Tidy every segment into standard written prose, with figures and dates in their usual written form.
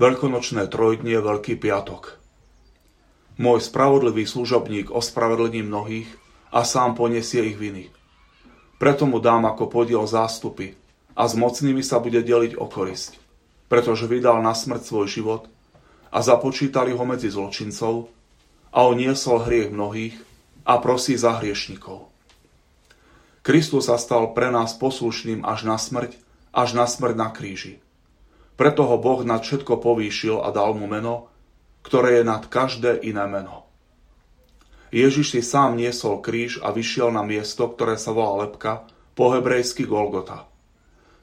Veľkonočné trojdnie, Veľký piatok. Môj spravodlivý služobník ospravedlní mnohých a sám poniesie ich viny. Preto mu dám ako podiel zástupy a s mocnými sa bude deliť o korisť, pretože vydal na smrť svoj život a započítali ho medzi zločincov a uniesol hriech mnohých a prosí za hriešnikov. Kristus sa stal pre nás poslušným až na smrť na kríži. Preto ho Boh nad všetko povýšil a dal mu meno, ktoré je nad každé iné meno. Ježiš si sám niesol kríž a vyšiel na miesto, ktoré sa volá Lebka, po hebrejsky Golgota.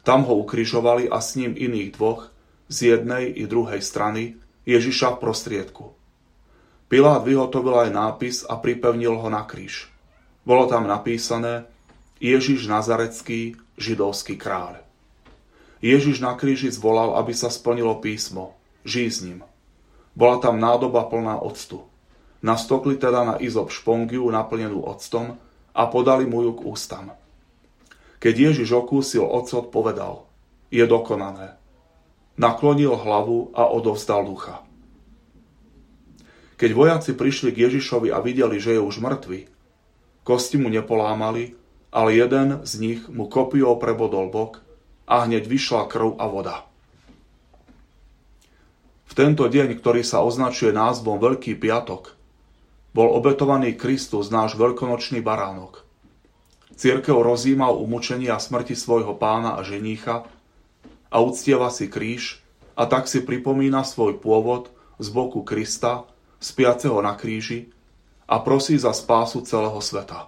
Tam ho ukrižovali a s ním iných dvoch, z jednej i druhej strany, Ježiša v prostriedku. Pilát vyhotovil aj nápis a pripevnil ho na kríž. Bolo tam napísané: Ježiš Nazarecký, židovský kráľ. Ježiš na kríži zvolal, aby sa splnilo písmo: Žij s ním. Bola tam nádoba plná octu. Nastokli teda na izop špongiu naplnenú octom a podali mu ju k ústam. Keď Ježiš okúsil ocot, povedal: Je dokonané. Naklonil hlavu a odovzdal ducha. Keď vojaci prišli k Ježišovi a videli, že je už mŕtvy, kosti mu nepolámali, ale jeden z nich mu kopijou prebodol bok a hneď vyšla krv a voda. V tento deň, ktorý sa označuje názvom Veľký piatok, bol obetovaný Kristus, náš veľkonočný baránok. Cirkev rozjíma o umučení a smrti svojho pána a ženícha a uctieva si kríž a tak si pripomína svoj pôvod z boku Krista, spiaceho na kríži, a prosí za spásu celého sveta.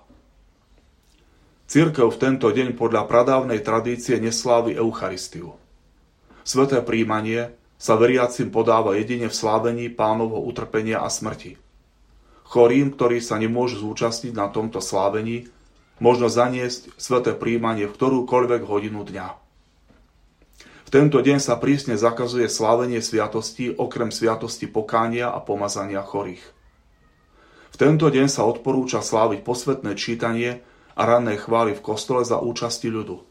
Cirkev v tento deň podľa pradávnej tradície neslávi Eucharistiu. Sveté príjmanie sa veriacim podáva jedine v slávení pánovho utrpenia a smrti. Chorým, ktorí sa nemôžu zúčastniť na tomto slávení, možno zaniesť sveté príjmanie v ktorúkoľvek hodinu dňa. V tento deň sa prísne zakazuje slávenie sviatostí okrem sviatosti pokánia a pomazania chorých. V tento deň sa odporúča sláviť posvetné čítanie a ranné chvály v kostole za účasti ľudu.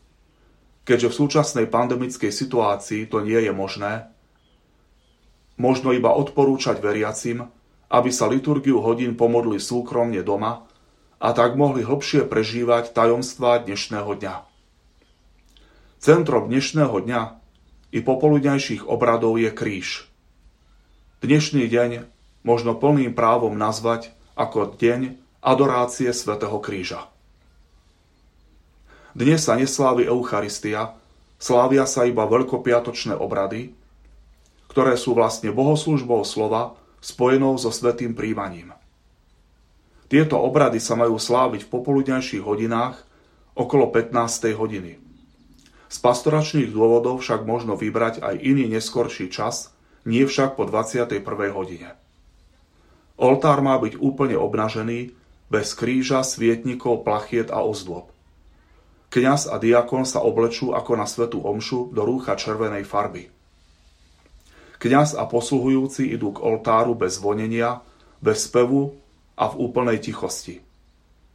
Keďže v súčasnej pandemickej situácii to nie je možné, možno iba odporúčať veriacim, aby sa liturgiu hodín pomodli súkromne doma a tak mohli hlbšie prežívať tajomstvá dnešného dňa. Centrom dnešného dňa i popoludňajších obradov je kríž. Dnešný deň možno plným právom nazvať ako deň adorácie svätého kríža. Dnes sa neslávi Eucharistia, slávia sa iba veľkopiatočné obrady, ktoré sú vlastne bohoslúžbou slova spojenou so svätým príjmaním. Tieto obrady sa majú sláviť v popoludňajších hodinách okolo 15. hodiny. Z pastoračných dôvodov však možno vybrať aj iný neskorší čas, nie však po 21. hodine. Oltár má byť úplne obnažený, bez kríža, svietnikov, plachiet a ozdôb. Kňaz a diakon sa oblečú ako na svätú omšu do rúcha červenej farby. Kňaz a posluhujúci idú k oltáru bez zvonenia, bez spevu a v úplnej tichosti.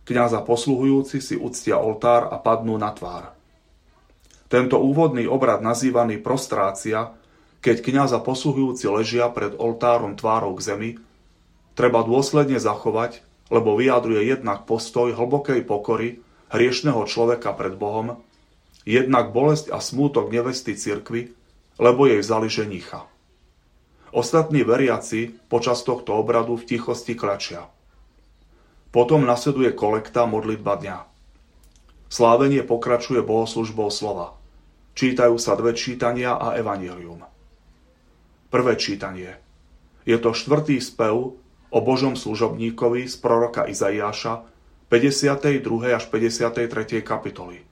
Kňaz a posluhujúci si uctia oltár a padnú na tvár. Tento úvodný obrad, nazývaný prostrácia, keď kňaz a posluhujúci ležia pred oltárom tvárou k zemi, treba dôsledne zachovať, lebo vyjadruje jednak postoj hlbokej pokory hriešneho človeka pred Bohom, jednak bolesť a smútok nevesty cirkvi, lebo jej vzali ženicha. Ostatní veriaci počas tohto obradu v tichosti klačia. Potom nasleduje kolekta, modlitba dňa. Slávenie pokračuje bohoslužbou slova. Čítajú sa dve čítania a evanjelium. Prvé čítanie. Je to štvrtý spev o Božom služobníkovi z proroka Izaiáša, 52. až 53. kapitoly.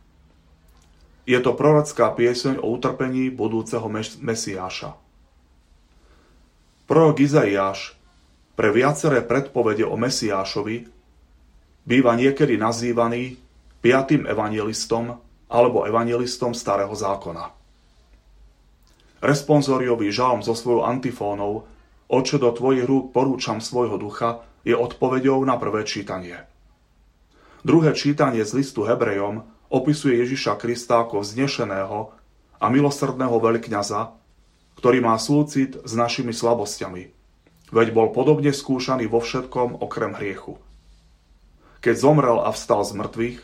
Je to prorocká pieseň o utrpení budúceho Mesiáša. Prorok Izaiáš pre viaceré predpovede o Mesiášovi býva niekedy nazývaný 5. evanjelistom alebo evanjelistom Starého zákona. Responsoriový žalm so svojou antifónou Oče, do tvojich rúk porúčam svojho ducha je odpoveďou na prvé čítanie. Druhé čítanie z listu Hebrejom opisuje Ježiša Krista ako vznešeného a milosrdného veľkňaza, ktorý má súcit s našimi slabosťami, veď bol podobne skúšaný vo všetkom okrem hriechu. Keď zomrel a vstal z mŕtvych,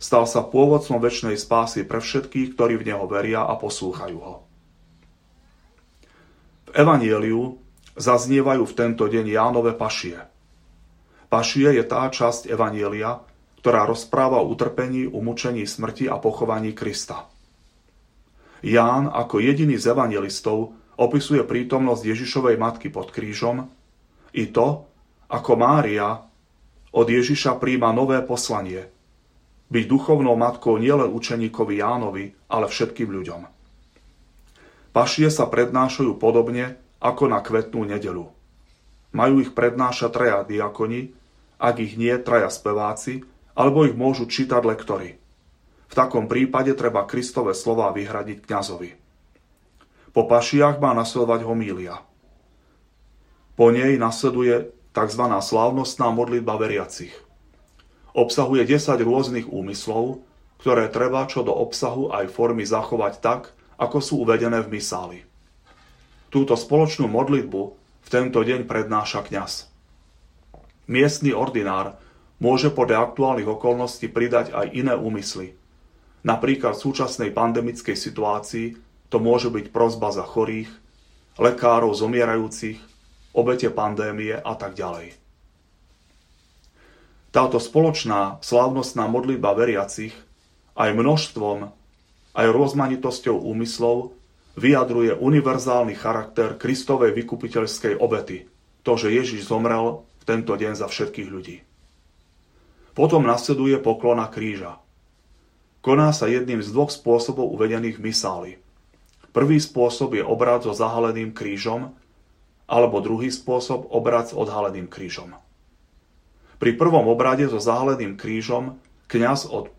stal sa pôvodcom večnej spásy pre všetkých, ktorí v neho veria a poslúchajú ho. V Evanjeliu zaznievajú v tento deň Jánove pašie. Pašie je tá časť Evanjelia, ktorá rozpráva o utrpení, umúčení, smrti a pochovaní Krista. Ján ako jediný z evanjelistov opisuje prítomnosť Ježišovej matky pod krížom i to, ako Mária od Ježiša príjma nové poslanie byť duchovnou matkou nielen učeníkovi Jánovi, ale všetkým ľuďom. Pašie sa prednášajú podobne ako na Kvetnú nedeľu. Majú ich prednášať traja diakoni, ak ich nie traja speváci, alebo ich môžu čítať lektori. V takom prípade treba Kristove slová vyhradiť kňazovi. Po pašiach má nasledovať homília. Po nej nasleduje tzv. Slávnostná modlitba veriacich. Obsahuje 10 rôznych úmyslov, ktoré treba čo do obsahu aj formy zachovať tak, ako sú uvedené v misáli. Túto spoločnú modlitbu v tento deň prednáša kňaz. Miestny ordinár môže podľa aktuálnych okolností pridať aj iné úmysly. Napríklad v súčasnej pandemickej situácii to môže byť prosba za chorých, lekárov zomierajúcich, obete pandémie a tak ďalej. Táto spoločná slávnostná modlitba veriacich aj množstvom, aj rozmanitosťou úmyslov vyjadruje univerzálny charakter Kristovej vykupiteľskej obety, to, že Ježiš zomrel v tento deň za všetkých ľudí. Potom nasleduje poklona kríža. Koná sa jedným z dvoch spôsobov uvedených v misáli. Prvý spôsob je obrad so zahaleným krížom, alebo druhý spôsob obrad s odhaleným krížom. Pri prvom obrade so zahaleným krížom kňaz od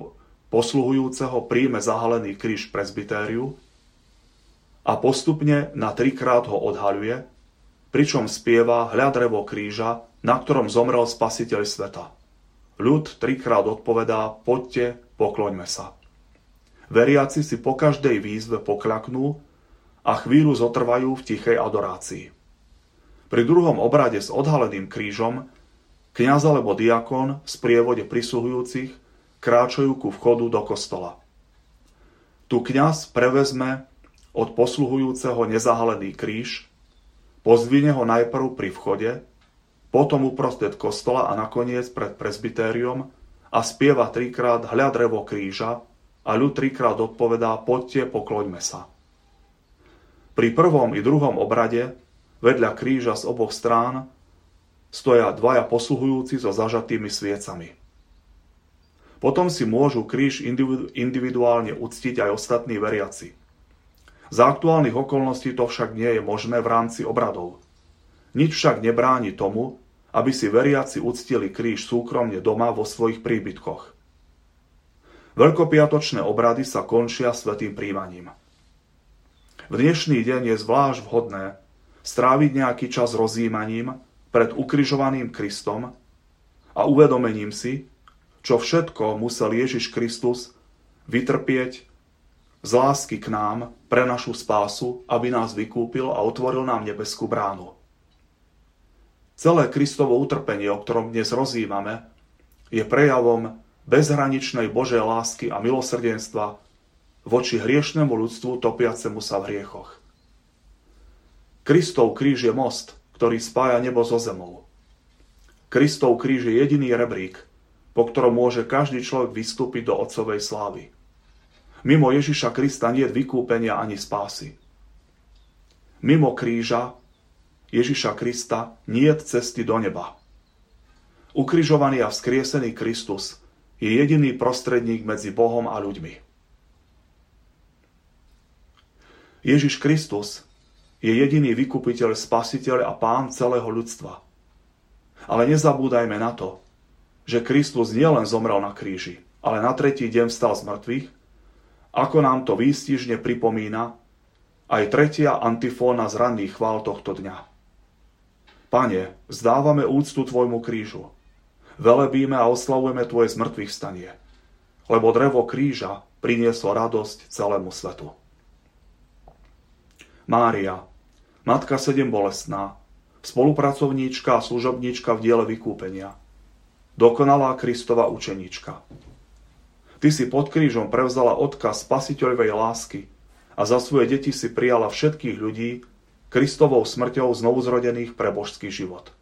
posluhujúceho príjme zahalený kríž v presbytériu a postupne na trikrát ho odhaľuje, pričom spieva Hľa drevo kríža, na ktorom zomrel Spasiteľ sveta. Ľud trikrát odpovedá: poďte, pokloňme sa. Veriaci si po každej výzve pokľaknú a chvíľu zotrvajú v tichej adorácii. Pri druhom obrade s odhaleným krížom kňaz alebo diakon v sprievode prisluhujúcich kráčajú ku vchodu do kostola. Tu kňaz prevezme od posluhujúceho nezahalený kríž, pozdvihne ho najprv pri vchode, potom uprostred kostola a nakoniec pred presbytériom a spieva trikrát Hľa drevo kríža a ľud trikrát odpovedá: poďte, pokloňme sa. Pri prvom i druhom obrade vedľa kríža z oboch strán stoja dvaja posluhujúci so zažatými sviecami. Potom si môžu kríž individuálne uctiť aj ostatní veriaci. Za aktuálnych okolností to však nie je možné v rámci obradov. Nič však nebráni tomu, aby si veriaci uctili kríž súkromne doma vo svojich príbytkoch. Veľkopiatočné obrady sa končia svätým príjmaním. V dnešný deň je zvlášť vhodné stráviť nejaký čas rozjímaním pred ukrižovaným Kristom a uvedomením si, čo všetko musel Ježiš Kristus vytrpieť z lásky k nám pre našu spásu, aby nás vykúpil a otvoril nám nebeskú bránu. Celé Kristovo utrpenie, o ktorom dnes rozjímame, je prejavom bezhraničnej Božej lásky a milosrdenstva voči hriešnemu ľudstvu topiacemu sa v hriechoch. Kristov kríž je most, ktorý spája nebo so zemou. Kristov kríž je jediný rebrík, po ktorom môže každý človek vystúpiť do Otcovej slávy. Mimo Ježiša Krista nie je vykúpenia ani spásy. Mimo kríža Ježiša Krista nie je cesty do neba. Ukrižovaný a vzkriesený Kristus je jediný prostredník medzi Bohom a ľuďmi. Ježiš Kristus je jediný vykupiteľ, spasiteľ a pán celého ľudstva. Ale nezabúdajme na to, že Kristus nielen zomrel na kríži, ale na tretí deň vstal z mŕtvych, ako nám to výstižne pripomína aj tretia antifóna z ranných chvál tohto dňa. Pane, vzdávame úctu Tvojmu krížu, velebíme a oslavujeme Tvoje zmŕtvychvstanie, lebo drevo kríža prinieslo radosť celému svetu. Mária, Matka Sedembolestná, spolupracovníčka a služobníčka v diele vykúpenia, dokonalá Kristova učenička. Ty si pod krížom prevzala odkaz spasiteľovej lásky a za svoje deti si prijala všetkých ľudí Kristovou smrťou znovuzrodených pre božský život.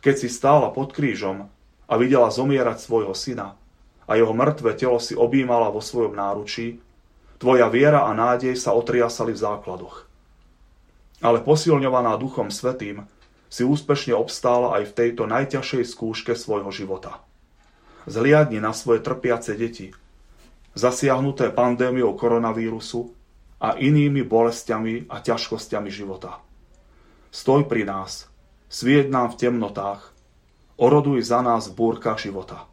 Keď si stála pod krížom a videla zomierať svojho syna a jeho mŕtve telo si objímala vo svojom náručí, tvoja viera a nádej sa otriasali v základoch. Ale posilňovaná Duchom Svätým si úspešne obstála aj v tejto najťažšej skúške svojho života. Zhliadni na svoje trpiace deti, zasiahnuté pandémiou koronavírusu a inými bolestiami a ťažkosťami života. Stoj pri nás, svieť nám v temnotách, oroduj za nás v búrkach života.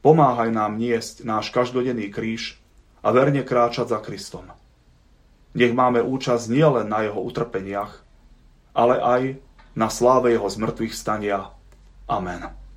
Pomáhaj nám niesť náš každodenný kríž a verne kráčať za Kristom. Nech máme účasť nielen na jeho utrpeniach, ale aj na sláve jeho zmŕtvychvstania. Amen.